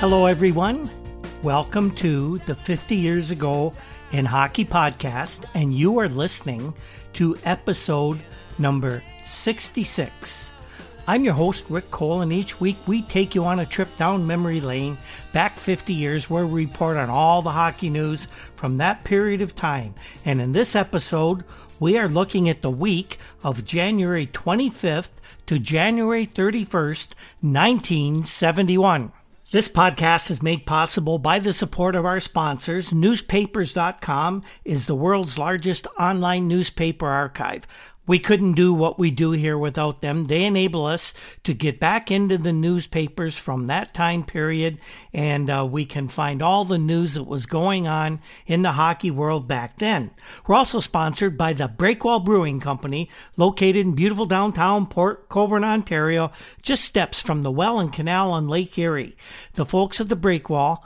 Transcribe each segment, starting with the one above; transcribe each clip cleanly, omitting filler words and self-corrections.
Hello, everyone. Welcome to the 50 Years Ago in Hockey podcast, and you are listening to episode number 66. I'm your host, Rick Cole, and each week we take you on a trip down memory lane back 50 years where we report on all the hockey news from that period of time. And in this episode, we are looking at the week of January 25th to January 31st, 1971. This podcast is made possible by the support of our sponsors. Newspapers.com is the world's largest online newspaper archive. We couldn't do what we do here without them. They enable us to get back into the newspapers from that time period, and we can find all the news that was going on in the hockey world back then. We're also sponsored by the Breakwall Brewing Company, located in beautiful downtown Port Colborne, Ontario, just steps from the Welland Canal on Lake Erie. The folks at the Breakwall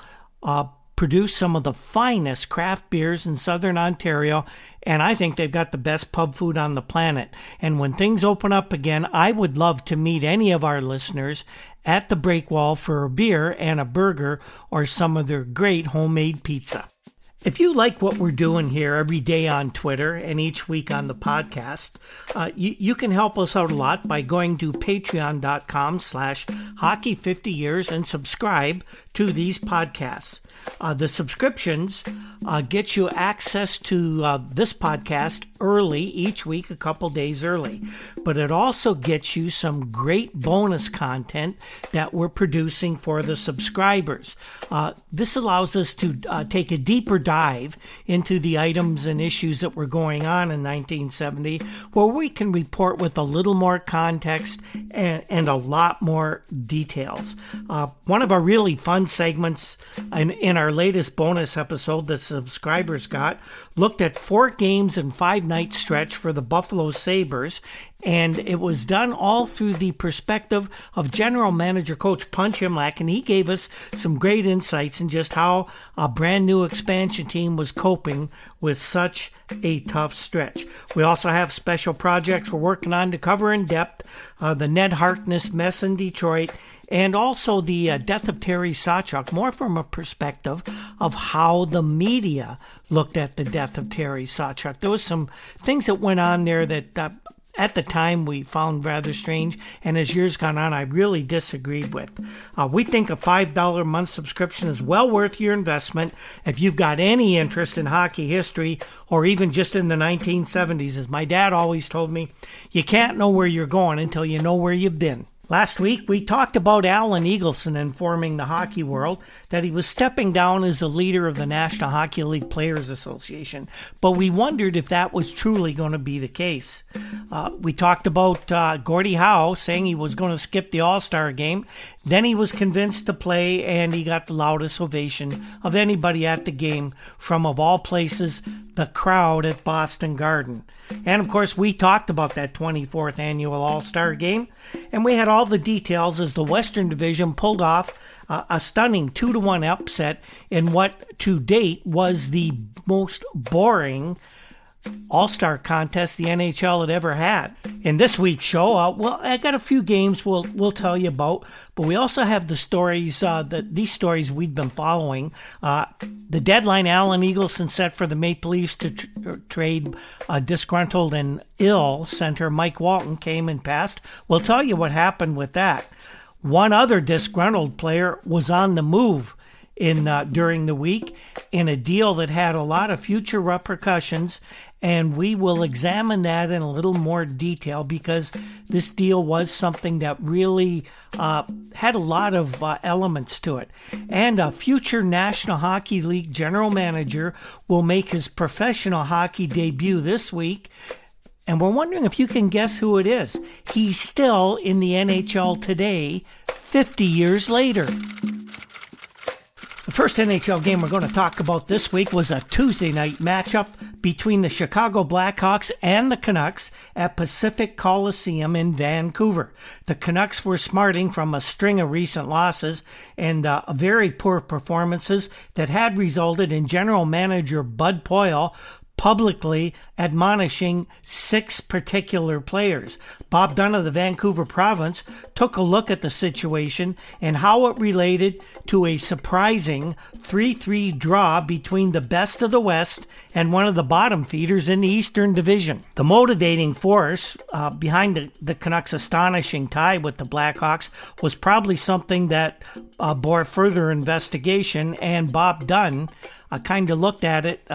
produce some of the finest craft beers in southern Ontario, and I think they've got the best pub food on the planet. And when things open up again, I would love to meet any of our listeners at the Breakwall for a beer and a burger or some of their great homemade pizza. If you like what we're doing here every day on Twitter and each week on the podcast, you can help us out a lot by going to patreon.com/hockey50years and subscribe to these podcasts. The subscriptions get you access to this podcast early each week, a couple days early. But it also gets you some great bonus content that we're producing for the subscribers. This allows us to take a deeper dive into the items and issues that were going on in 1970, where we can report with a little more context and a lot more details. One of our really fun segments in our latest bonus episode that subscribers got looked at 4 games and 5-night stretch for the Buffalo Sabres, and it was done all through the perspective of general manager coach Punch Imlach, and he gave us some great insights in just how a brand new expansion team was coping with such a tough stretch. We also have special projects we're working on to cover in depth, the Ned Harkness mess in Detroit, and also the death of Terry Sawchuk, more from a perspective of how the media looked at the death of Terry Sawchuk. There was some things that went on there that at the time we found rather strange, and as years gone on, I really disagreed with. We think a $5 a month subscription is well worth your investment if you've got any interest in hockey history or even just in the 1970s. As my dad always told me, you can't know where you're going until you know where you've been. Last week, we talked about Alan Eagleson informing the hockey world that he was stepping down as the leader of the National Hockey League Players Association, but we wondered if that was truly going to be the case. We talked about Gordie Howe saying he was going to skip the All-Star game. Then he was convinced to play, and he got the loudest ovation of anybody at the game from, of all places, the crowd at Boston Garden. And, of course, we talked about that 24th annual All-Star game, and we had all the details as the Western Division pulled off a stunning 2-1 upset in what, to date, was the most boring All-Star contest the NHL had ever had. In this week's show, I got a few games we'll tell you about, but we also have the stories, these stories we've been following. The deadline Alan Eagleson set for the Maple Leafs to trade disgruntled and ill center Mike Walton came and passed. We'll tell you what happened with that. One other disgruntled player was on the move during the week in a deal that had a lot of future repercussions, and we will examine that in a little more detail because this deal was something that really had a lot of elements to it. And a future National Hockey League general manager will make his professional hockey debut this week, and we're wondering if you can guess who it is. He's still in the NHL today, 50 years later. The first NHL game we're going to talk about this week was a Tuesday night matchup between the Chicago Blackhawks and the Canucks at Pacific Coliseum in Vancouver. The Canucks were smarting from a string of recent losses and very poor performances that had resulted in general manager Bud Poile publicly admonishing six particular players. Bob Dunn of the Vancouver Province took a look at the situation and how it related to a surprising 3-3 draw between the best of the West and one of the bottom feeders in the Eastern Division. The motivating force behind the Canucks' astonishing tie with the Blackhawks was probably something that bore further investigation, and Bob Dunn kind of looked at it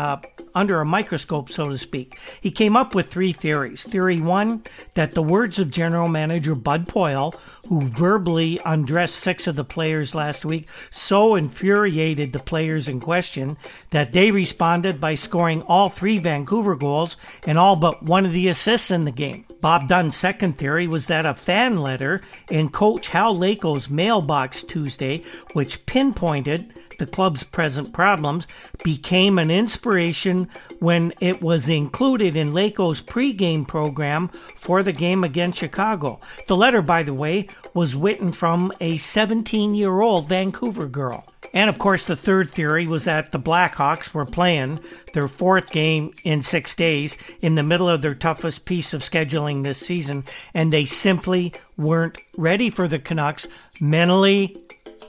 under a microscope, so to speak. He came up with three theories. Theory one, that the words of general manager Bud Poile, who verbally undressed six of the players last week, so infuriated the players in question that they responded by scoring all three Vancouver goals and all but one of the assists in the game. Bob Dunn's second theory was that a fan letter in coach Hal Laycoe's mailbox Tuesday, which pinpointed the club's present problems, became an inspiration when it was included in Laycoe's pregame program for the game against Chicago. The letter, by the way, was written from a 17-year-old Vancouver girl. And of course, the third theory was that the Blackhawks were playing their fourth game in 6 days in the middle of their toughest piece of scheduling this season, and they simply weren't ready for the Canucks mentally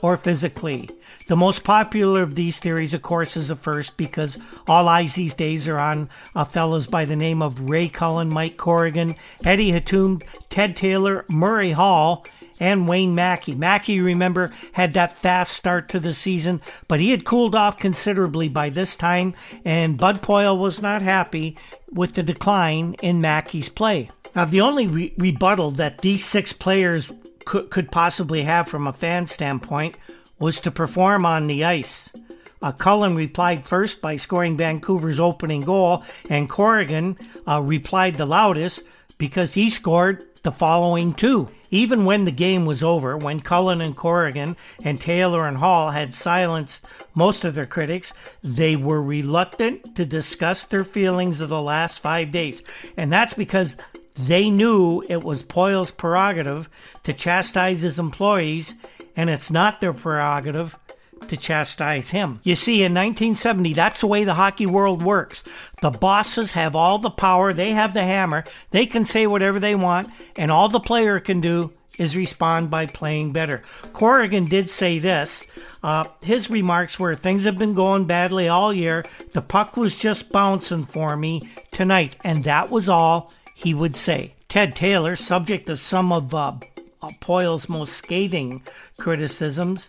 or physically. The most popular of these theories, of course, is the first, because all eyes these days are on fellas by the name of Ray Cullen, Mike Corrigan, Eddie Hatoum, Ted Taylor, Murray Hall, and Wayne Mackey. Mackey, remember, had that fast start to the season, but he had cooled off considerably by this time, and Bud Poile was not happy with the decline in Mackey's play. Now, the only rebuttal that these six players could possibly have from a fan standpoint was to perform on the ice. Cullen replied first by scoring Vancouver's opening goal, and Corrigan replied the loudest because he scored the following two. Even when the game was over, when Cullen and Corrigan and Taylor and Hall had silenced most of their critics, they were reluctant to discuss their feelings of the last 5 days. And that's because they knew it was Poile's prerogative to chastise his employees, and it's not their prerogative to chastise him. You see, in 1970, that's the way the hockey world works. The bosses have all the power. They have the hammer. They can say whatever they want, and all the player can do is respond by playing better. Corrigan did say this. His remarks were, "Things have been going badly all year. The puck was just bouncing for me tonight," and that was all he would say. Ted Taylor, subject of some of Poile's most scathing criticisms,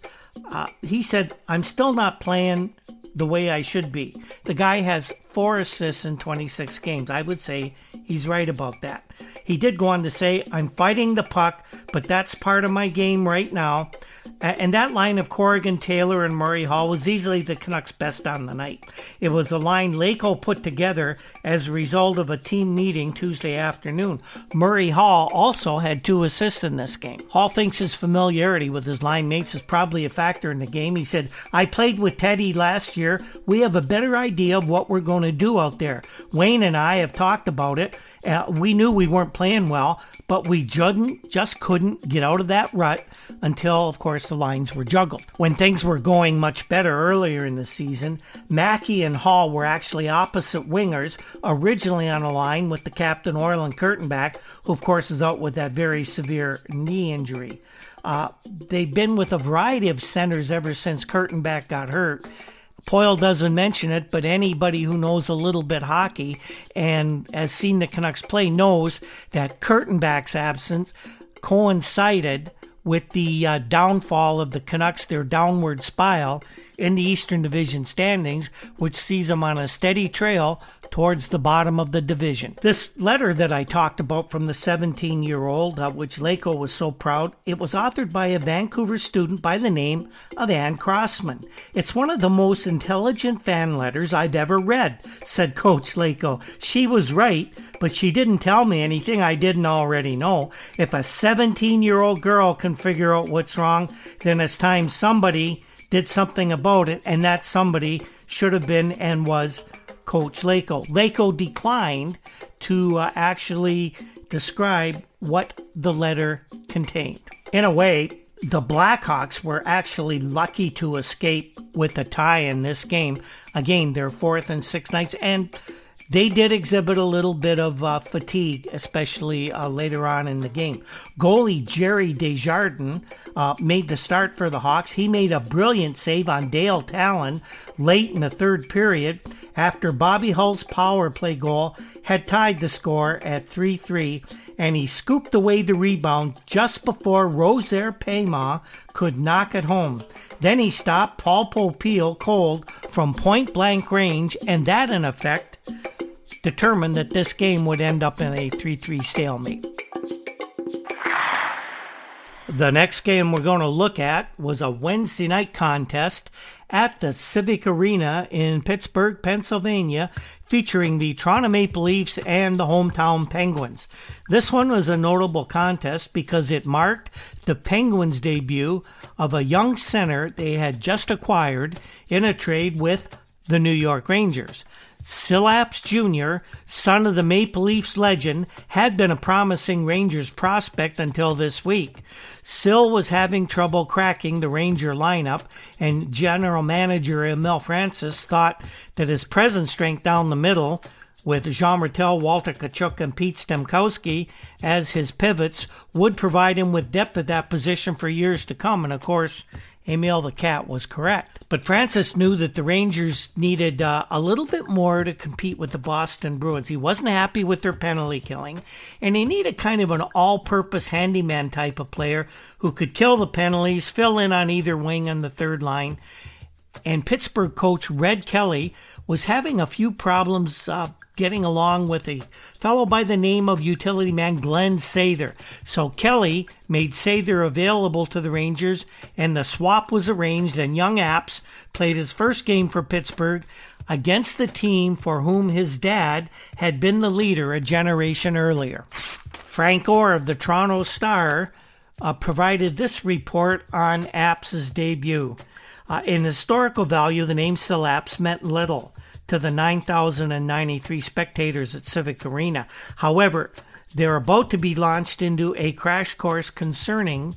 he said, "I'm still not playing the way I should be." The guy has 4 assists in 26 games. I would say he's right about that. He did go on to say, "I'm fighting the puck, but that's part of my game right now." And that line of Corrigan, Taylor, and Murray Hall was easily the Canucks' best on the night. It was a line Laycoe put together as a result of a team meeting Tuesday afternoon. Murray Hall also had 2 assists in this game. Hall thinks his familiarity with his line mates is probably a factor in the game. He said, "I played with Teddy last year. We have a better idea of what we're going to do out there. Wayne and I have talked about it. We knew we weren't playing well, but we just couldn't get out of that rut until, of course, the lines were juggled." When things were going much better earlier in the season, Mackey and Hall were actually opposite wingers, originally on a line with the captain, Orland Kurtenbach, who, of course, is out with that very severe knee injury. They've been with a variety of centers ever since Kurtenbach got hurt. Poile doesn't mention it, but anybody who knows a little bit hockey and has seen the Canucks play knows that Kurtenbach's absence coincided with the downfall of the Canucks, their downward spiral in the Eastern Division standings, which sees them on a steady trail towards the bottom of the division. This letter that I talked about from the 17-year-old, which Laycoe was so proud, it was authored by a Vancouver student by the name of Ann Crossman. "It's one of the most intelligent fan letters I've ever read," said Coach Laycoe. "She was right, but she didn't tell me anything I didn't already know. If a 17-year-old girl can figure out what's wrong, then it's time somebody did something about it, and that somebody should have been and was Coach Laycoe." Laycoe declined to actually describe what the letter contained. In a way, the Blackhawks were actually lucky to escape with a tie in this game. Again, their fourth and sixth nights, and They did exhibit a little bit of fatigue, especially later on in the game. Goalie Jerry Desjardins made the start for the Hawks. He made a brilliant save on Dale Talon late in the third period after Bobby Hull's power play goal had tied the score at 3-3, and he scooped away the rebound just before Rosaire Paiement could knock it home. Then he stopped Paul Popiel cold from point-blank range, and that, in effect, determined that this game would end up in a 3-3 stalemate. The next game we're going to look at was a Wednesday night contest at the Civic Arena in Pittsburgh, Pennsylvania, featuring the Toronto Maple Leafs and the hometown Penguins. This one was a notable contest because it marked the Penguins' debut of a young center they had just acquired in a trade with the New York Rangers. Syl Apps Jr., son of the Maple Leafs legend, had been a promising Rangers prospect until this week. Syl was having trouble cracking the Ranger lineup, and general manager Emil Francis thought that his present strength down the middle, with Jean Ratelle, Walter Kachuk, and Pete Stemkowski as his pivots, would provide him with depth at that position for years to come. And of course, Emil the Cat was correct. But Francis knew that the Rangers needed a little bit more to compete with the Boston Bruins. He wasn't happy with their penalty killing, and they needed kind of an all-purpose handyman type of player who could kill the penalties, fill in on either wing on the third line. And Pittsburgh coach Red Kelly was having a few problems getting along with a fellow by the name of utility man Glenn Sather. So Kelly made Sather available to the Rangers, and the swap was arranged, and young Apps played his first game for Pittsburgh against the team for whom his dad had been the leader a generation earlier. Frank Orr of the Toronto Star provided this report on Apps' debut. In historical value, the name Syl Apps meant little to the 9,093 spectators at Civic Arena. However, they're about to be launched into a crash course concerning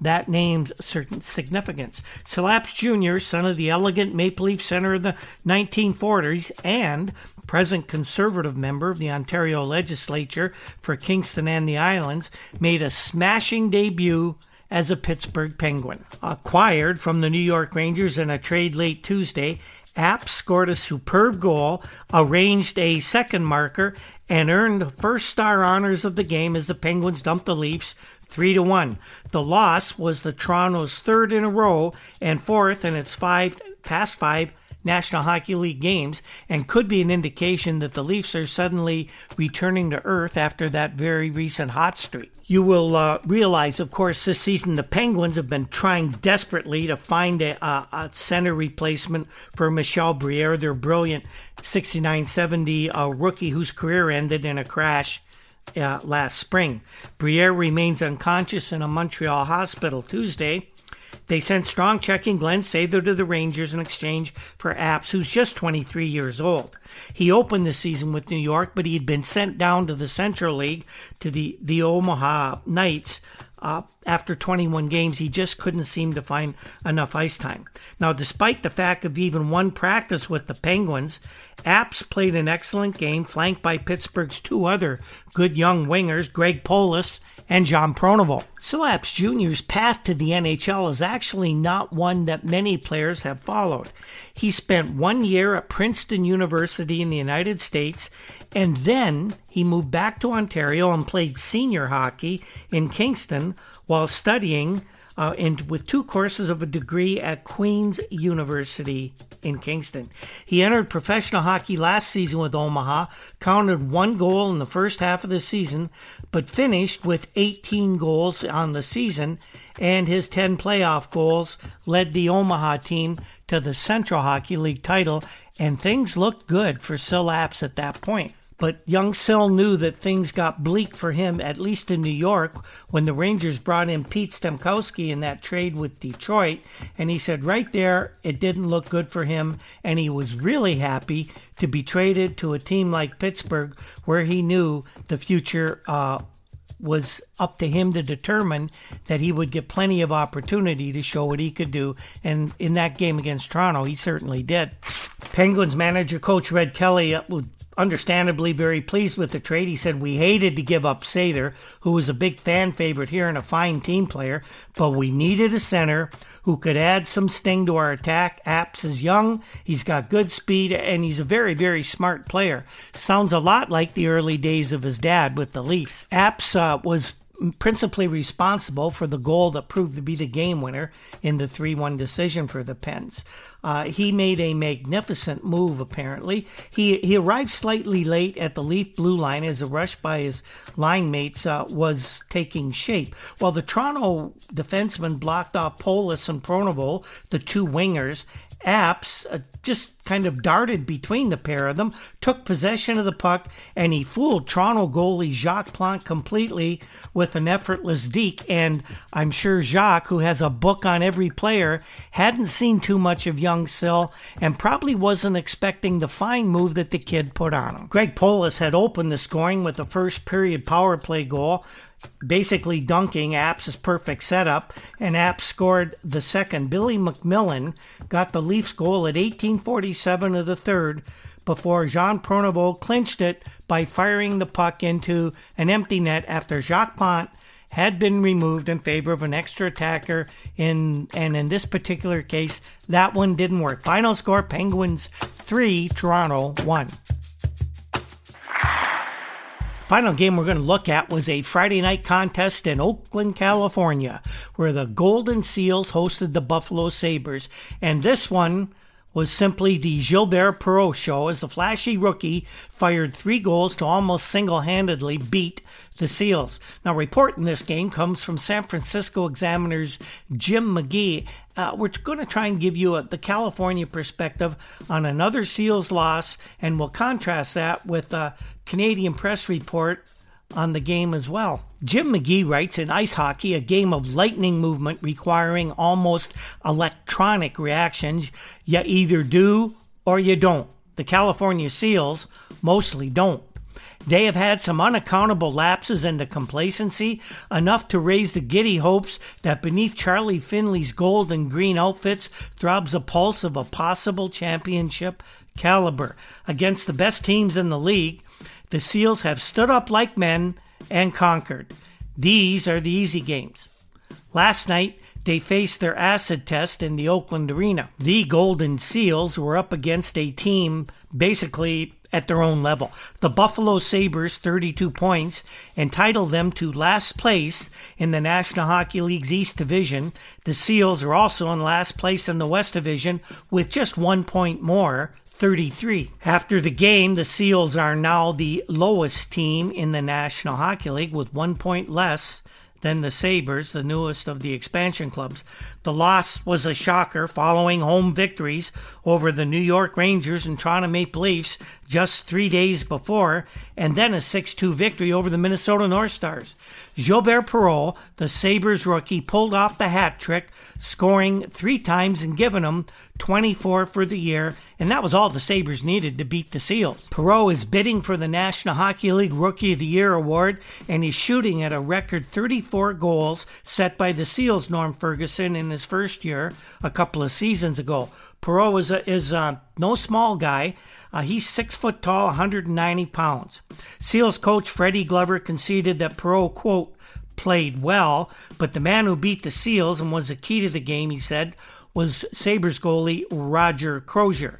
that name's certain significance. Syl Apps Jr., son of the elegant Maple Leaf center of the 1940s and present Conservative member of the Ontario legislature for Kingston and the Islands, made a smashing debut as a Pittsburgh Penguin. Acquired from the New York Rangers in a trade late Tuesday, Apps scored a superb goal, arranged a second marker, and earned the first star honors of the game as the Penguins dumped the Leafs 3-1. The loss was the Toronto's third in a row and fourth in its past five National Hockey League games, and could be an indication that the Leafs are suddenly returning to earth after that very recent hot streak. You will realize, of course, this season the Penguins have been trying desperately to find a center replacement for Michel Briere, their brilliant 69-70 rookie whose career ended in a crash last spring. Briere remains unconscious in a Montreal hospital Tuesday. They sent strong checking Glenn Sather to the Rangers in exchange for Apps, who's just 23 years old. He opened the season with New York, but he'd been sent down to the Central League to the Omaha Knights. After 21 games, he just couldn't seem to find enough ice time. Now, despite the fact of even one practice with the Penguins, Apps played an excellent game, flanked by Pittsburgh's two other good young wingers, Greg Polis and Jean Pronovost. Syl Apps Jr.'s path to the NHL is actually not one that many players have followed. He spent 1 year at Princeton University in the United States, and then he moved back to Ontario and played senior hockey in Kingston while studying with two courses of a degree at Queen's University in Kingston. He entered professional hockey last season with Omaha, counted one goal in the first half of the season, but finished with 18 goals on the season, and his 10 playoff goals led the Omaha team to the Central Hockey League title, and things looked good for Syl Apps at that point. But young Syl knew that things got bleak for him, at least in New York, when the Rangers brought in Pete Stemkowski in that trade with Detroit. And he said right there, it didn't look good for him. And he was really happy to be traded to a team like Pittsburgh, where he knew the future was up to him to determine, that he would get plenty of opportunity to show what he could do. And in that game against Toronto, he certainly did. Penguins manager coach Red Kelly understandably very pleased with the trade. He said, we hated to give up Sather, who was a big fan favorite here and a fine team player, but we needed a center who could add some sting to our attack. Apps is young, he's got good speed, and he's a very, very smart player. Sounds a lot like the early days of his dad with the Leafs. Apps was principally responsible for the goal that proved to be the game winner in the 3-1 decision for the Pens. He made a magnificent move, apparently. He arrived slightly late at the Leaf blue line as a rush by his line mates was taking shape. While the Toronto defensemen blocked off Polis and Pronovost, the two wingers, Apps just kind of darted between the pair of them, took possession of the puck, and he fooled Toronto goalie Jacques Plante completely with an effortless deke. And I'm sure Jacques, who has a book on every player, hadn't seen too much of young Syl and probably wasn't expecting the fine move that the kid put on him. Greg Polis had opened the scoring with a first period power play goal, basically dunking Apps' perfect setup, and Apps scored the second. Billy McMillan got the Leafs goal at 18:47 of the third before Jean Pronovost clinched it by firing the puck into an empty net after Jacques Plante had been removed in favor of an extra attacker, in this particular case, that one didn't work. Final score, Penguins 3, Toronto 1. Final game we're going to look at was a Friday night contest in Oakland, California, where the Golden Seals hosted the Buffalo Sabres. And this one was simply the Gilbert Perreault show, as the flashy rookie fired 3 goals to almost single-handedly beat the Seals. Now, reporting this game comes from San Francisco Examiner's Jim McGee. We're going to try and give you the California perspective on another Seals loss, and we'll contrast that with a Canadian press report on the game as well. Jim McGee writes, in ice hockey, a game of lightning movement requiring almost electronic reactions. You either do or you don't. The California Seals mostly don't. They have had some unaccountable lapses into complacency, enough to raise the giddy hopes that beneath Charlie Finley's gold and green outfits throbs a pulse of a possible championship caliber. Against the best teams in the league, the Seals have stood up like men and conquered. These are the easy games. Last night, they faced their acid test in the Oakland Arena. The Golden Seals were up against a team basically at their own level. The Buffalo Sabres, 32 points, entitled them to last place in the National Hockey League's East Division. The Seals are also in last place in the West Division with just 1 point more, 33. After the game, the Seals are now the lowest team in the National Hockey League with 1 point less than the Sabres, the newest of the expansion clubs. The loss was a shocker following home victories over the New York Rangers and Toronto Maple Leafs just 3 days before, and then a 6-2 victory over the Minnesota North Stars. Gilbert Perreault, the Sabres rookie, pulled off the hat trick, scoring 3 times and giving them 24 for the year, and that was all the Sabres needed to beat the Seals. Perreault is bidding for the National Hockey League Rookie of the Year award, and he's shooting at a record 34 goals set by the Seals' Norm Ferguson in his first year a couple of seasons ago. Perreault is no small guy. He's 6 foot tall, 190 pounds. Seals coach Freddie Glover conceded that Perreault, quote, played well, but the man who beat the Seals and was the key to the game, he said, was Sabres goalie Roger Crozier.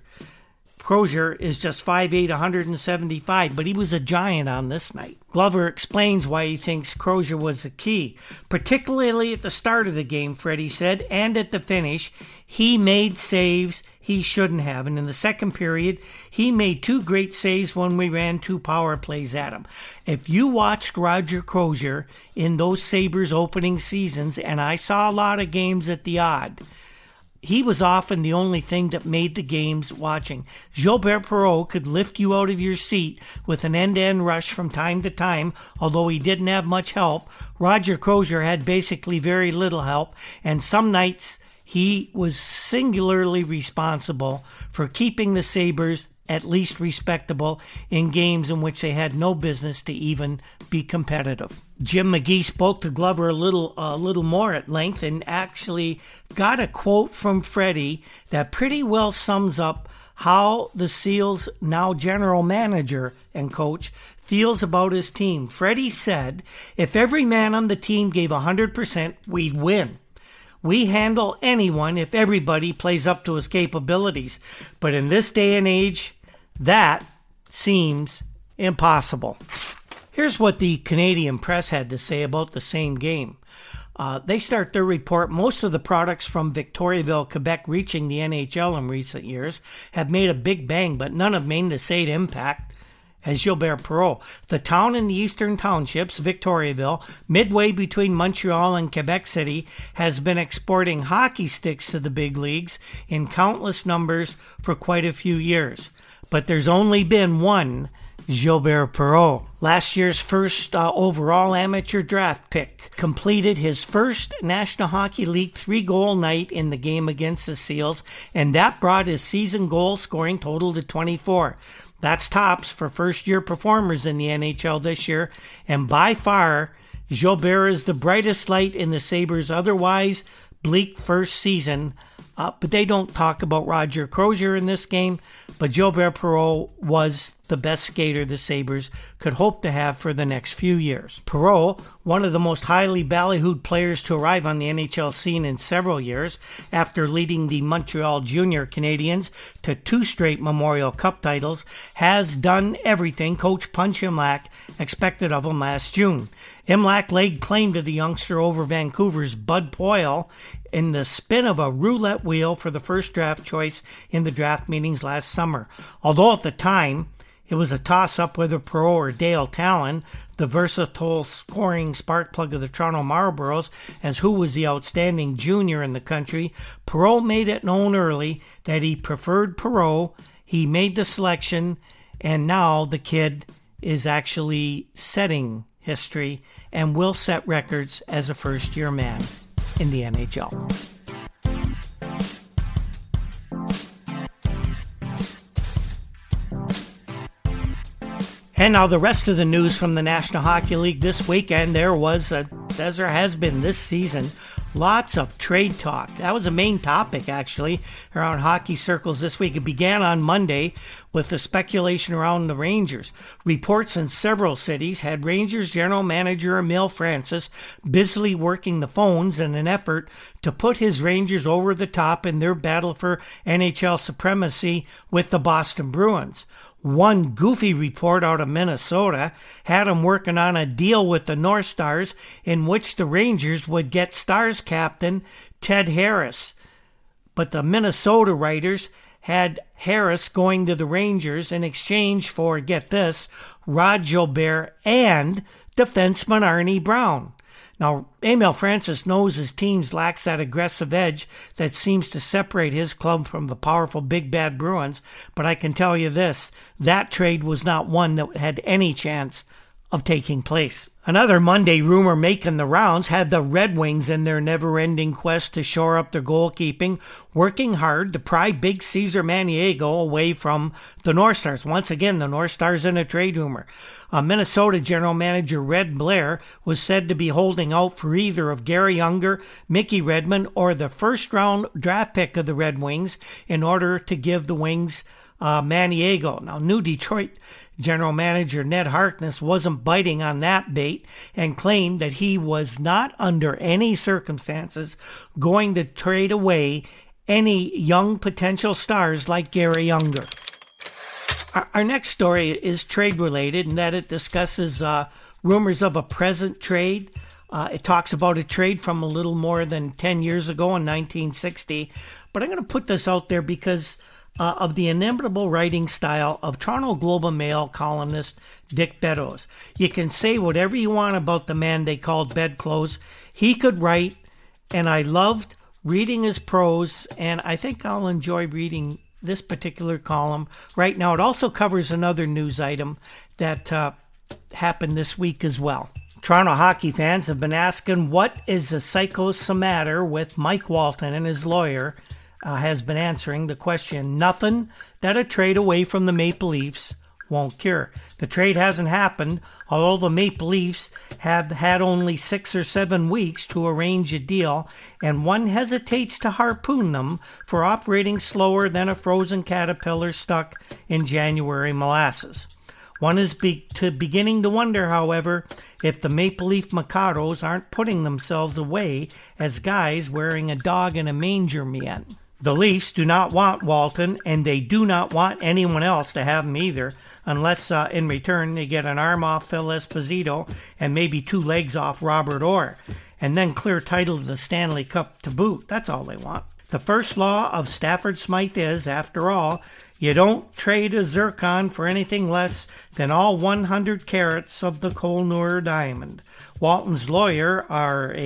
Crozier is just 5'8", 175, but he was a giant on this night. Glover explains why he thinks Crozier was the key. Particularly at the start of the game, Freddie said, and at the finish, he made saves he shouldn't have. And in the second period, he made 2 great saves when we ran 2 power plays at him. If you watched Roger Crozier in those Sabres opening seasons, and I saw a lot of games at the odd, he was often the only thing that made the games watching. Gilbert Perreault could lift you out of your seat with an end-to-end rush from time to time, although he didn't have much help. Roger Crozier had basically very little help, and some nights he was singularly responsible for keeping the Sabres at least respectable in games in which they had no business to even be competitive. Jim McGee spoke to Glover a little more at length and actually got a quote from Freddie that pretty well sums up how the Seals' now general manager and coach feels about his team. Freddie said, "If every man on the team gave 100%, we'd win. We handle anyone if everybody plays up to his capabilities. But in this day and age, that seems impossible." Here's what the Canadian Press had to say about the same game. They start their report, most of the products from Victoriaville, Quebec reaching the NHL in recent years have made a big bang, but none have made the same impact as Gilbert Perreault. The town in the eastern townships, Victoriaville, midway between Montreal and Quebec City, has been exporting hockey sticks to the big leagues in countless numbers for quite a few years. But there's only been one Gilbert Perreault. Last year's first overall amateur draft pick completed his first National Hockey League 3-goal night in the game against the Seals, and that brought his season goal scoring total to 24. That's tops for first-year performers in the NHL this year, and by far, Gilbert is the brightest light in the Sabres' otherwise bleak first season. But they don't talk about Roger Crozier in this game, but Gilbert Perreault was the best skater the Sabres could hope to have for the next few years. Perreault, one of the most highly ballyhooed players to arrive on the NHL scene in several years, after leading the Montreal Junior Canadiens to 2 straight Memorial Cup titles, has done everything Coach Punch Imlach expected of him last June. Imlach laid claim to the youngster over Vancouver's Bud Poile in the spin of a roulette wheel for the first draft choice in the draft meetings last summer. Although at the time, it was a toss-up whether Perreault or Dale Talon, the versatile scoring spark plug of the Toronto Marlboros, as who was the outstanding junior in the country, Perreault made it known early that he preferred Perreault. He made the selection, and now the kid is actually setting history and will set records as a first-year man in the NHL. And now the rest of the news from the National Hockey League this weekend. There was, as there has been this season, lots of trade talk. That was a main topic, actually, around hockey circles this week. It began on Monday with the speculation around the Rangers. Reports in several cities had Rangers general manager Emil Francis busily working the phones in an effort to put his Rangers over the top in their battle for NHL supremacy with the Boston Bruins. One goofy report out of Minnesota had him working on a deal with the North Stars in which the Rangers would get Stars captain Ted Harris. But the Minnesota writers had Harris going to the Rangers in exchange for, get this, Rod Gilbert and defenseman Arnie Brown. Now, Emil Francis knows his team lacks that aggressive edge that seems to separate his club from the powerful Big Bad Bruins, but I can tell you this, that trade was not one that had any chance of taking place. Another Monday rumor making the rounds had the Red Wings in their never-ending quest to shore up their goalkeeping, working hard to pry Big Cesar Maniego away from the North Stars. Once again, the North Stars in a trade rumor. Minnesota general manager Red Blair was said to be holding out for either of Gary Unger, Mickey Redmond, or the first-round draft pick of the Red Wings in order to give the Wings Maniego. Now, new Detroit general manager Ned Harkness wasn't biting on that bait and claimed that he was not under any circumstances going to trade away any young potential stars like Gary Unger. Our next story is trade related in that it discusses rumors of a present trade. It talks about a trade from a little more than 10 years ago in 1960. But I'm going to put this out there because of the inimitable writing style of Toronto Globe and Mail columnist Dick Beddoes. You can say whatever you want about the man they called Bedclothes. He could write, and I loved reading his prose, and I think I'll enjoy reading this particular column right now. It also covers another news item that happened this week as well. Toronto hockey fans have been asking, what is the psychosomatter with Mike Walton and his lawyer has been answering the question, nothing that a trade away from the Maple Leafs won't cure. The trade hasn't happened, although the Maple Leafs have had only 6 or 7 weeks to arrange a deal, and one hesitates to harpoon them for operating slower than a frozen caterpillar stuck in January molasses. One is beginning to wonder, however, if the Maple Leaf Mikados aren't putting themselves away as guys wearing a dog in a manger mien. The Leafs do not want Walton, and they do not want anyone else to have him either, unless in return they get an arm off Phil Esposito and maybe 2 legs off Robert Orr, and then clear title to the Stanley Cup to boot. That's all they want. The first law of Stafford Smythe is, after all, you don't trade a zircon for anything less than all 100 carats of the Kohinoor diamond. Walton's lawyer, R.A.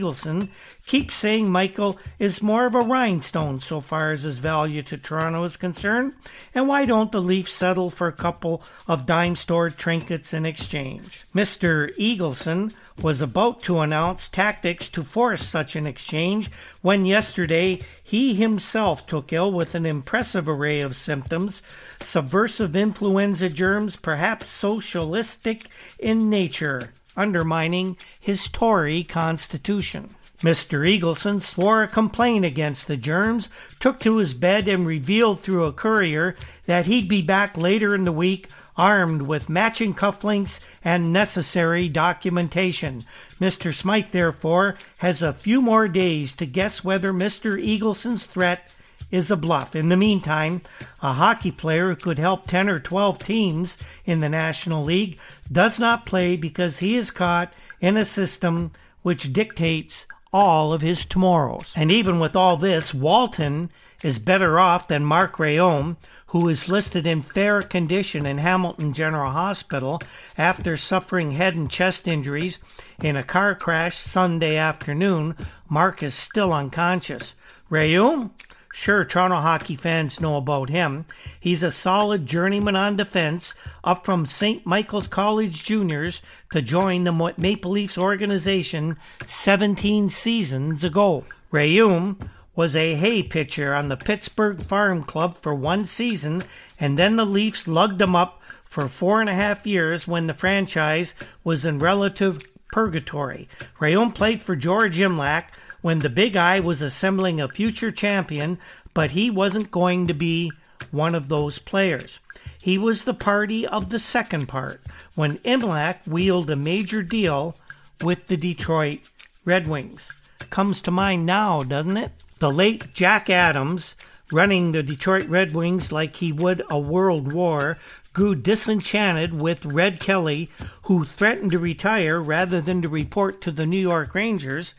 Eagleson, keeps saying Michael is more of a rhinestone so far as his value to Toronto is concerned, and why don't the Leafs settle for a couple of dime store trinkets in exchange? Mr. Eagleson was about to announce tactics to force such an exchange when yesterday he himself took ill with an impressive array of symptoms, subversive influenza germs, perhaps socialistic in nature, undermining his Tory constitution. Mr. Eagleson swore a complaint against the germs, took to his bed, and revealed through a courier that he'd be back later in the week armed with matching cufflinks and necessary documentation. Mr. Smythe, therefore, has a few more days to guess whether Mr. Eagleson's threat is a bluff. In the meantime, a hockey player who could help 10 or 12 teams in the National League does not play because he is caught in a system which dictates all of his tomorrows. And even with all this, Walton is better off than Marc Rayon, who is listed in fair condition in Hamilton General Hospital after suffering head and chest injuries in a car crash Sunday afternoon. Marc is still unconscious. Rayon? Sure, Toronto hockey fans know about him. He's a solid journeyman on defense, up from St. Michael's College Juniors to join the Maple Leafs organization 17 seasons ago. Rayoum was a hay pitcher on the Pittsburgh Farm Club for 1 season, and then the Leafs lugged him up for 4.5 years when the franchise was in relative purgatory. Rayoum played for George Imlach when the Big Eye was assembling a future champion, but he wasn't going to be one of those players. He was the party of the second part when Imlach wheeled a major deal with the Detroit Red Wings. Comes to mind now, doesn't it? The late Jack Adams, running the Detroit Red Wings like he would a world war, grew disenchanted with Red Kelly, who threatened to retire rather than to report to the New York Rangers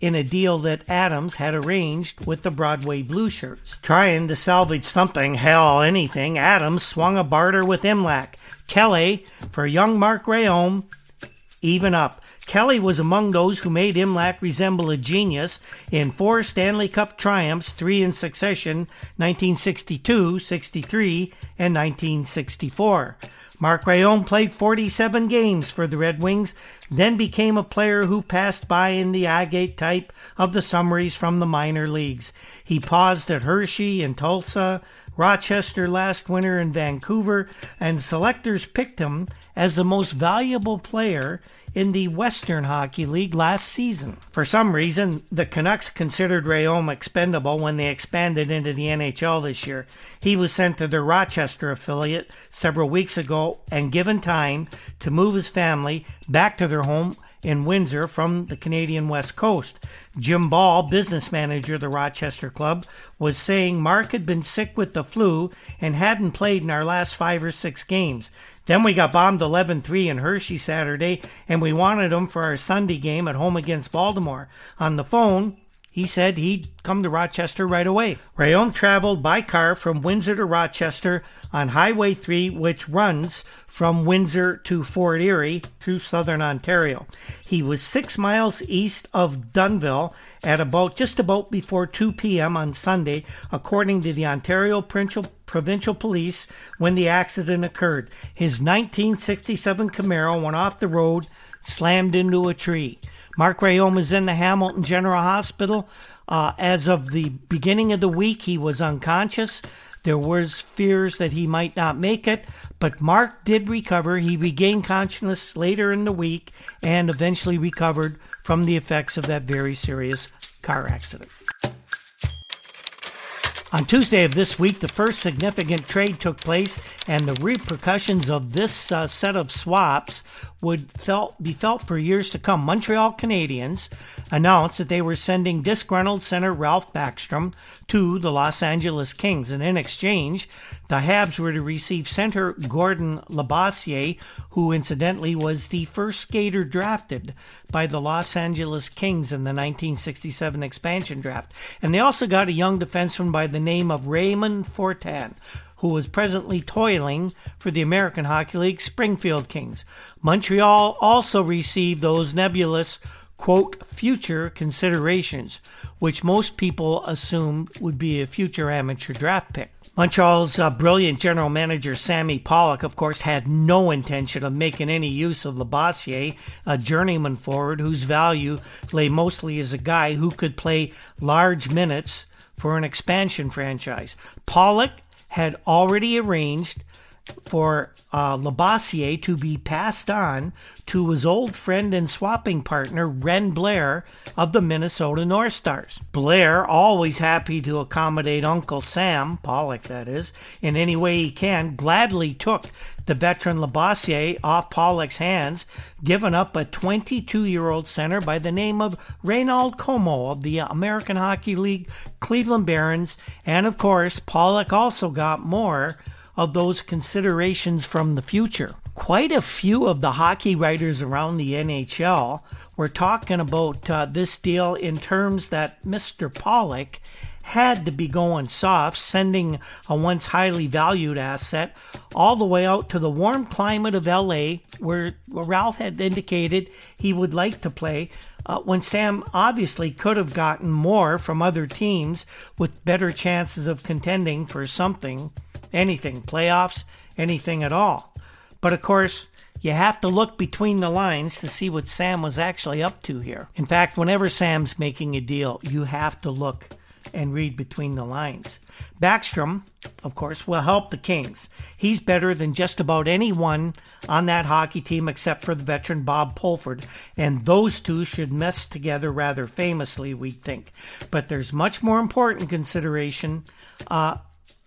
in a deal that Adams had arranged with the Broadway Blue Shirts. Trying to salvage something, hell, anything, Adams swung a barter with Imlach. Kelly, for young Marc Rayon, even up. Kelly was among those who made Imlach resemble a genius in 4 Stanley Cup triumphs, 3 in succession, 1962, 63, and 1964. Marc Rayon played 47 games for the Red Wings, then became a player who passed by in the agate type of the summaries from the minor leagues. He paused at Hershey and Tulsa, Rochester last winter, and Vancouver, and selectors picked him as the most valuable player in the Western Hockey League last season. For some reason, the Canucks considered Rayon expendable when they expanded into the NHL this year. He was sent to their Rochester affiliate several weeks ago and given time to move his family back to their home in Windsor from the Canadian West Coast. Jim Ball, business manager of the Rochester club, was saying Marc had been sick with the flu and hadn't played in our last 5 or 6 games. Then we got bombed 11-3 in Hershey Saturday, and we wanted him for our Sunday game at home against Baltimore. On the phone, he said he'd come to Rochester right away. Rayon traveled by car from Windsor to Rochester on Highway 3, which runs from Windsor to Fort Erie through southern Ontario. He was 6 miles east of Dunville at just about before 2 p.m. on Sunday, according to the Ontario Provincial Police, when the accident occurred. His 1967 Camaro went off the road, slammed into a tree. Mark Rayon was in the Hamilton General Hospital. As of the beginning of the week, he was unconscious. There was fears that he might not make it, but Mark did recover. He regained consciousness later in the week and eventually recovered from the effects of that very serious car accident. On Tuesday of this week, the first significant trade took place, and the repercussions of this set of swaps would be felt for years to come. Montreal Canadiens announced that they were sending disgruntled center Ralph Backstrom to the Los Angeles Kings, and in exchange, the Habs were to receive center Gordon Labossiere, who incidentally was the first skater drafted by the Los Angeles Kings in the 1967 expansion draft. And they also got a young defenseman by the name of Raymond Fortin, who was presently toiling for the American Hockey League Springfield Kings. Montreal also received those nebulous, quote, future considerations, which most people assumed would be a future amateur draft pick. Montreal's brilliant general manager, Sammy Pollock, of course, had no intention of making any use of Labossiere, a journeyman forward whose value lay mostly as a guy who could play large minutes for an expansion franchise. Pollock had already arranged for Labossiere to be passed on to his old friend and swapping partner, Ren Blair of the Minnesota North Stars. Blair, always happy to accommodate Uncle Sam, Pollock that is, in any way he can, gladly took the veteran Labossiere off Pollock's hands, giving up a 22-year-old center by the name of Reynald Como of the American Hockey League Cleveland Barons. And of course, Pollock also got more of those considerations from the future. Quite a few of the hockey writers around the NHL were talking about this deal in terms that Mr. Pollock had to be going soft, sending a once highly valued asset all the way out to the warm climate of LA, where Ralph had indicated he would like to play, when Sam obviously could have gotten more from other teams with better chances of contending for something. Anything, playoffs, anything at all. But of course, you have to look between the lines to see what Sam was actually up to here. In fact, whenever Sam's making a deal, you have to look and read between the lines. Backstrom, of course, will help the Kings. He's better than just about anyone on that hockey team except for the veteran Bob Pulford, and those two should mess together rather famously, we think. But there's much more important consideration,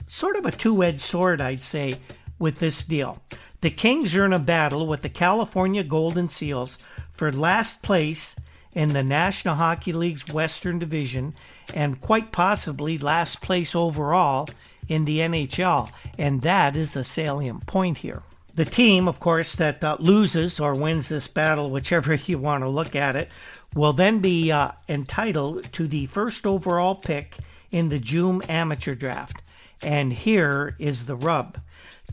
sort of a two-edged sword, I'd say, with this deal. The Kings are in a battle with the California Golden Seals for last place in the National Hockey League's Western Division and quite possibly last place overall in the NHL. And that is the salient point here. The team, of course, that loses or wins this battle, whichever you want to look at it, will then be entitled to the first overall pick in the June amateur draft. And here is the rub.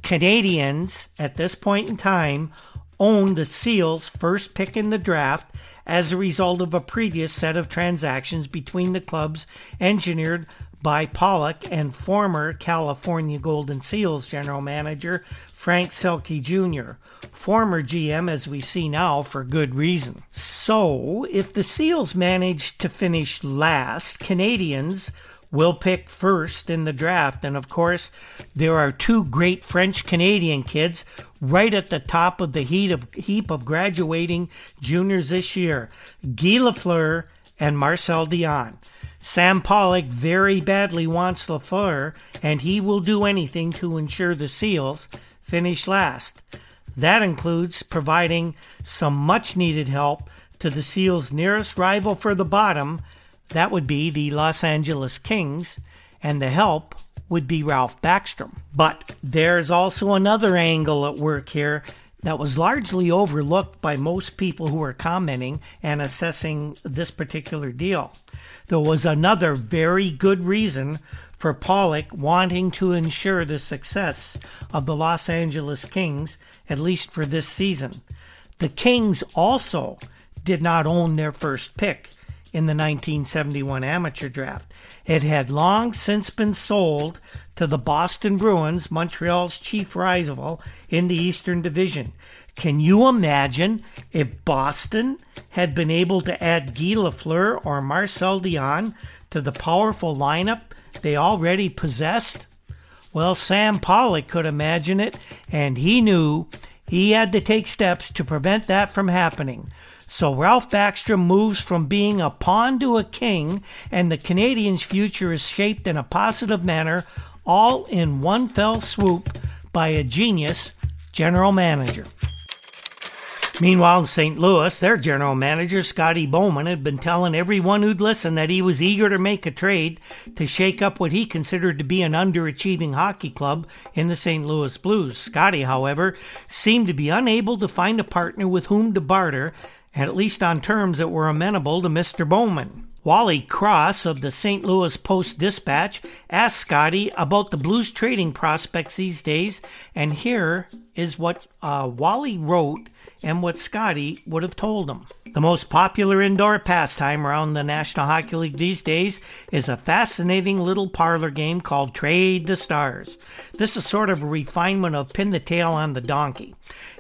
Canadians, at this point in time, own the Seals' first pick in the draft as a result of a previous set of transactions between the clubs engineered by Pollock and former California Golden Seals general manager Frank Selke Jr., former GM, as we see now, for good reason. So, if the Seals manage to finish last, Canadians will pick first in the draft. And of course, there are two great French-Canadian kids right at the top of the heap of graduating juniors this year, Guy Lafleur and Marcel Dion. Sam Pollock very badly wants Lafleur, and he will do anything to ensure the Seals finish last. That includes providing some much-needed help to the Seals' nearest rival for the bottom. That would be the Los Angeles Kings, and the help would be Ralph Backstrom. But there's also another angle at work here that was largely overlooked by most people who were commenting and assessing this particular deal. There was another very good reason for Pollock wanting to ensure the success of the Los Angeles Kings, at least for this season. The Kings also did not own their first pick in the 1971 amateur draft. It had long since been sold to the Boston Bruins, Montreal's chief rival in the Eastern Division. Can you imagine if Boston had been able to add Guy Lafleur or Marcel Dion to the powerful lineup they already possessed? Well, Sam Pollock could imagine it, and he knew he had to take steps to prevent that from happening. So Ralph Backstrom moves from being a pawn to a king, and the Canadiens' future is shaped in a positive manner, all in one fell swoop by a genius general manager. Meanwhile, in St. Louis, their general manager, Scotty Bowman, had been telling everyone who'd listen that he was eager to make a trade to shake up what he considered to be an underachieving hockey club in the St. Louis Blues. Scotty, however, seemed to be unable to find a partner with whom to barter, at least on terms that were amenable to Mr. Bowman. Wally Cross of the St. Louis Post-Dispatch asked Scotty about the Blues trading prospects these days, and here is what Wally wrote and what Scotty would have told him. The most popular indoor pastime around the National Hockey League these days is a fascinating little parlor game called Trade the Stars. This is sort of a refinement of Pin the Tail on the Donkey.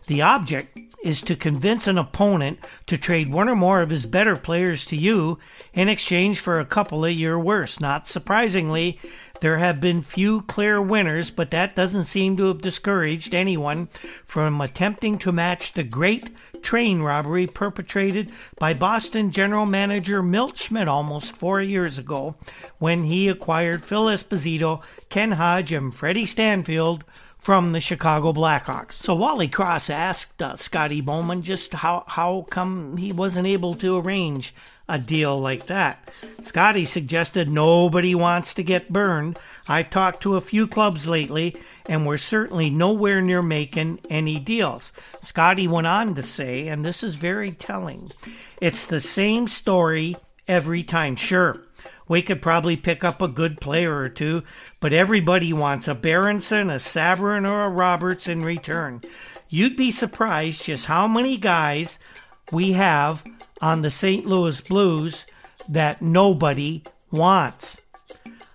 The object is to convince an opponent to trade one or more of his better players to you in exchange for a couple of your worst. Not surprisingly, there have been few clear winners, but that doesn't seem to have discouraged anyone from attempting to match the great train robbery perpetrated by Boston general manager Milt Schmidt almost 4 years ago when he acquired Phil Esposito, Ken Hodge, and Freddie Stanfield from the Chicago Blackhawks. So Wally Cross asked Scotty Bowman just how come he wasn't able to arrange a deal like that. Scotty suggested nobody wants to get burned. I've talked to a few clubs lately, and we're certainly nowhere near making any deals. Scotty went on to say, and this is very telling, it's the same story every time. Sure, we could probably pick up a good player or two, but everybody wants a Berenson, a Saverin, or a Roberts in return. You'd be surprised just how many guys we have on the St. Louis Blues that nobody wants.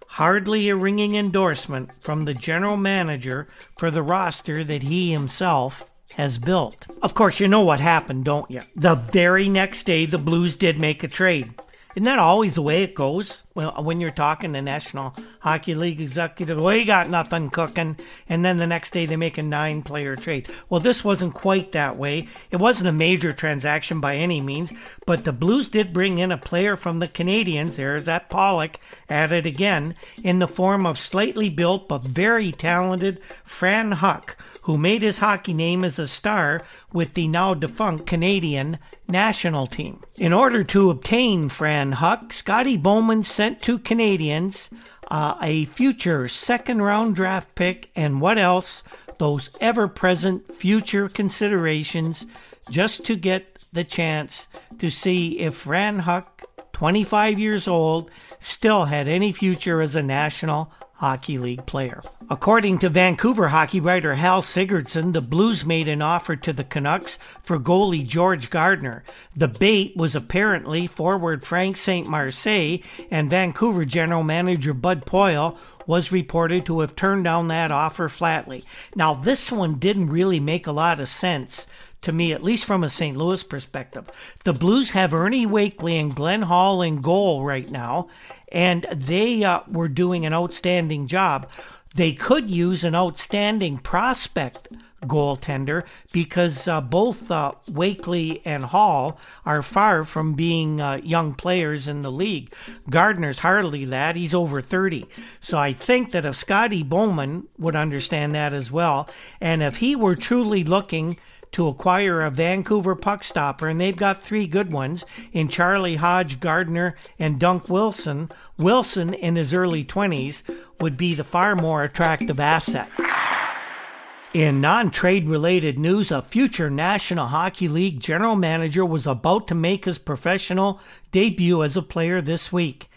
Hardly a ringing endorsement from the general manager for the roster that he himself has built. Of course, you know what happened, don't you? The very next day, the Blues did make a trade. Isn't that always the way it goes? Well, when you're talking to National Hockey League executives, well, you got nothing cooking, and then the next day they make a 9-player trade. Well, this wasn't quite that way. It wasn't a major transaction by any means, but the Blues did bring in a player from the Canadiens, there's that Pollock at it again, in the form of slightly built but very talented Fran Huck, who made his hockey name as a star with the now-defunct Canadian national team. In order to obtain Fran Huck, Scotty Bowman sent to Canadiens a future second-round draft pick and what else? Those ever-present future considerations just to get the chance to see if Fran Huck, 25 years old, still had any future as a national Hockey League player. According to Vancouver hockey writer Hal Sigurdsson, the Blues made an offer to the Canucks for goalie George Gardner. The bait was apparently forward Frank St. Marseille, and Vancouver general manager Bud Poile was reported to have turned down that offer flatly. Now, this one didn't really make a lot of sense to me, at least from a St. Louis perspective. The Blues have Ernie Wakely and Glenn Hall in goal right now, and they were doing an outstanding job. They could use an outstanding prospect goaltender because both Wakely and Hall are far from being young players in the league. Gardner's hardly that. He's over 30. So I think that if Scotty Bowman would understand that as well, and if he were truly looking to acquire a Vancouver puck stopper, and they've got three good ones in Charlie Hodge, Gardner, and Dunk Wilson. Wilson, in his early 20s, would be the far more attractive asset. In non-trade related news, a future National Hockey League general manager was about to make his professional debut as a player this week.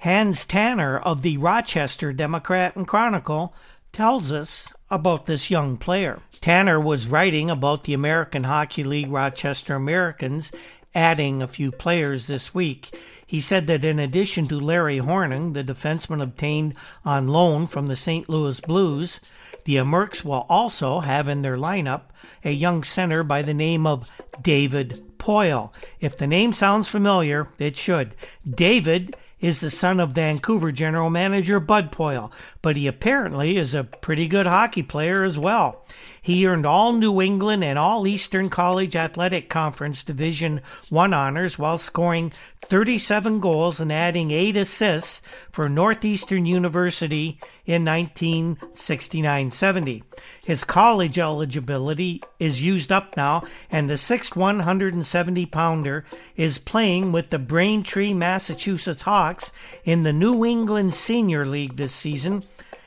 Hans Tanner of the Rochester Democrat and Chronicle tells us about this young player. Tanner was writing about the American Hockey League Rochester Americans adding a few players this week. He said that in addition to Larry Hornung, the defenseman obtained on loan from the St. Louis Blues, the Mercs will also have in their lineup a young center by the name of David Poile. If the name sounds familiar, it should. David is the son of Vancouver general manager Bud Poile, but he apparently is a pretty good hockey player as well. He earned all New England and all Eastern College Athletic Conference Division I honors while scoring 37 goals and adding 8 assists for Northeastern University in 1969-70. His college eligibility is used up now, and the 6'1", 170-pounder is playing with the Braintree, Massachusetts Hawks in the New England Senior League this season,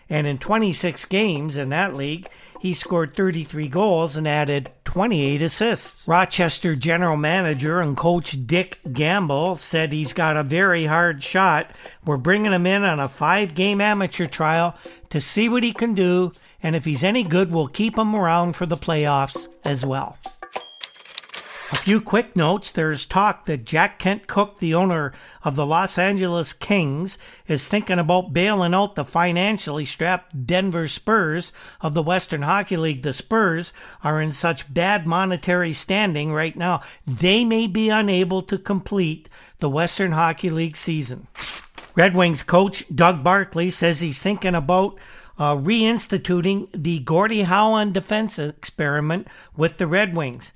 and in 26 games in that league, he scored 33 goals and added 28 assists. Rochester general manager and coach Dick Gamble said he's got a very hard shot. We're bringing him in on a 5-game amateur trial to see what he can do, and if he's any good, we'll keep him around for the playoffs as well. A few quick notes. There's talk that Jack Kent Cooke, the owner of the Los Angeles Kings, is thinking about bailing out the financially strapped Denver Spurs of the Western Hockey League. The Spurs are in such bad monetary standing right now, they may be unable to complete the Western Hockey League season. Red Wings coach Doug Barkley says he's thinking about reinstituting the Gordie Howe on defense experiment with the Red Wings.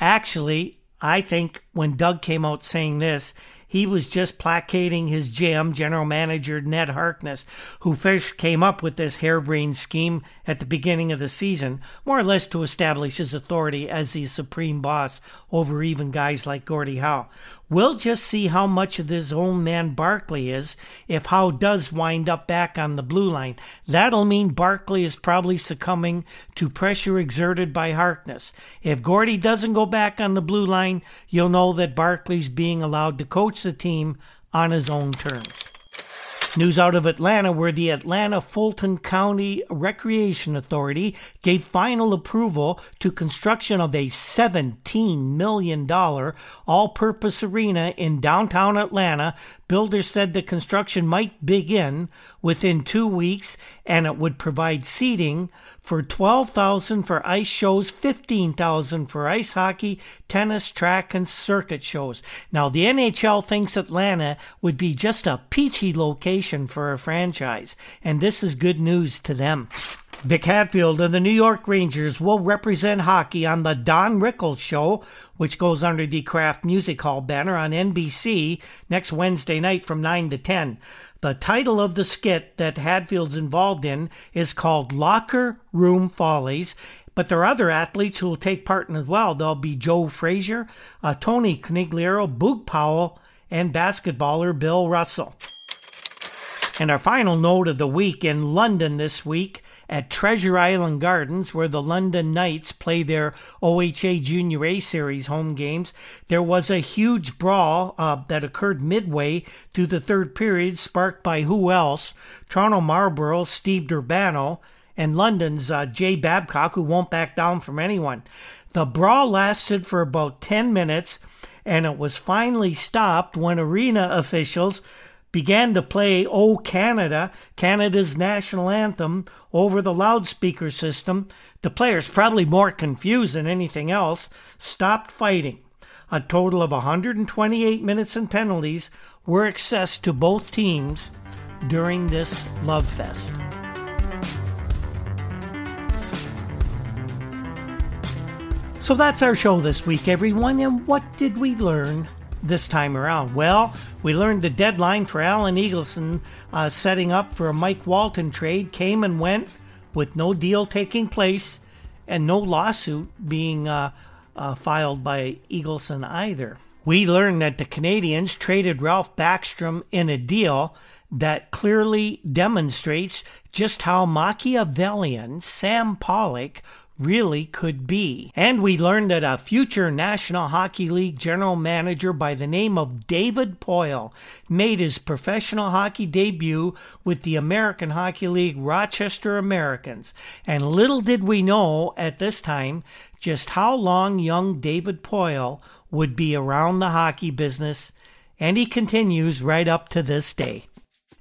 Actually, I think when Doug came out saying this, he was just placating his GM, general manager Ned Harkness, who first came up with this harebrained scheme at the beginning of the season, more or less to establish his authority as the supreme boss over even guys like Gordie Howe. We'll just see how much of this own man Barkley is if Howe does wind up back on the blue line. That'll mean Barkley is probably succumbing to pressure exerted by Harkness. If Gordie doesn't go back on the blue line, you'll know that Barkley's being allowed to coach the team on his own terms. News out of Atlanta, where the Atlanta Fulton County Recreation Authority gave final approval to construction of a $17 million all-purpose arena in downtown Atlanta. Builders said the construction might begin within 2 weeks, and it would provide seating for 12,000 for ice shows, 15,000 for ice hockey, tennis, track, and circuit shows. Now, the NHL thinks Atlanta would be just a peachy location for a franchise, and this is good news to them. Vic Hatfield of the New York Rangers will represent hockey on the Don Rickles Show, which goes under the Kraft Music Hall banner on NBC next Wednesday night from 9 to 10. The title of the skit that Hadfield's involved in is called Locker Room Follies, but there are other athletes who will take part in as well. There'll be Joe Frazier, Tony Conigliaro, Boog Powell, and basketballer Bill Russell. And our final note of the week: in London this week, at Treasure Island Gardens, where the London Knights play their OHA Junior A Series home games, there was a huge brawl that occurred midway through the third period, sparked by who else? Toronto Marlboros' Steve Durbano and London's Jay Babcock, who won't back down from anyone. The brawl lasted for about 10 minutes, and it was finally stopped when arena officials began to play "O Canada," Canada's national anthem, over the loudspeaker system. The players, probably more confused than anything else, stopped fighting. A total of 128 minutes and penalties were assessed to both teams during this love fest. So that's our show this week, everyone. And what did we learn this time around? Well, we learned the deadline for Alan Eagleson setting up for a Mike Walton trade came and went with no deal taking place and no lawsuit being filed by Eagleson either. We learned that the Canadiens traded Ralph Backstrom in a deal that clearly demonstrates just how Machiavellian Sam Pollock really could be. And we learned that a future National Hockey League general manager by the name of David Poile made his professional hockey debut with the American Hockey League Rochester Americans. And little did we know at this time just how long young David Poile would be around the hockey business, and he continues right up to this day.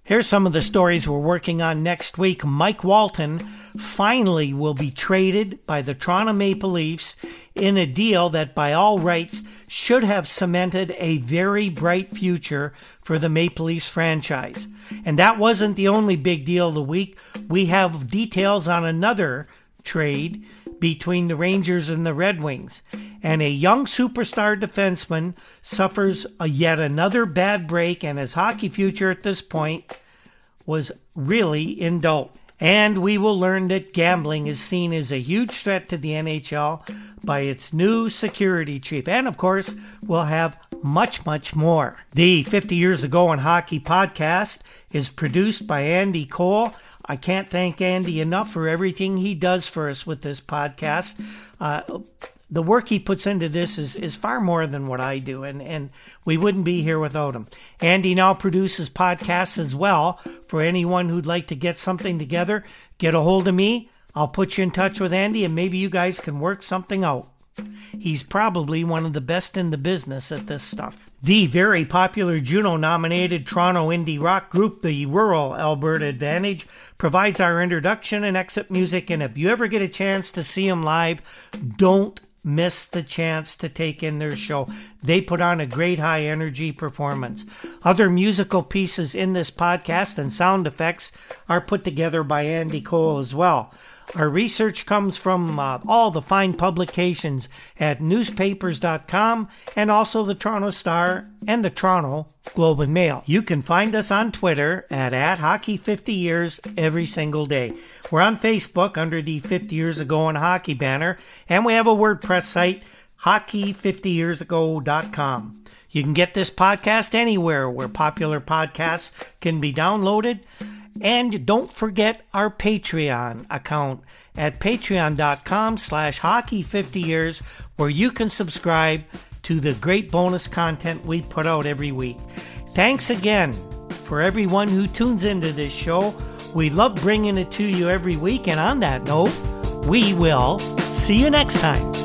Here's some of the stories we're working on next week. Mike Walton finally will be traded by the Toronto Maple Leafs in a deal that by all rights should have cemented a very bright future for the Maple Leafs franchise. And that wasn't the only big deal of the week. We have details on another trade between the Rangers and the Red Wings. And a young superstar defenseman suffers yet another bad break, and his hockey future at this point was really in doubt. And we will learn that gambling is seen as a huge threat to the NHL by its new security chief. And of course, we'll have much, much more. The 50 Years Ago in Hockey podcast is produced by Andy Cole. I can't thank Andy enough for everything he does for us with this podcast. The work he puts into this is far more than what I do, and we wouldn't be here without him. Andy now produces podcasts as well. For anyone who'd like to get something together, get a hold of me. I'll put you in touch with Andy, and maybe you guys can work something out. He's probably one of the best in the business at this stuff. The very popular Juno-nominated Toronto indie rock group, the Rural Alberta Advantage, provides our introduction and exit music, and if you ever get a chance to see them live, don't miss the chance to take in their show. They put on a great high energy performance. Other musical pieces in this podcast and sound effects are put together by Andy Cole as well. Our research comes from all the fine publications at Newspapers.com and also the Toronto Star and the Toronto Globe and Mail. You can find us on Twitter at Hockey50Years every single day. We're on Facebook under the 50 Years Ago in Hockey banner, and we have a WordPress site, Hockey50YearsAgo.com. You can get this podcast anywhere where popular podcasts can be downloaded. And don't forget our Patreon account at patreon.com/hockey50years, where you can subscribe to the great bonus content we put out every week. Thanks again for everyone who tunes into this show. We love bringing it to you every week. And on that note, we will see you next time.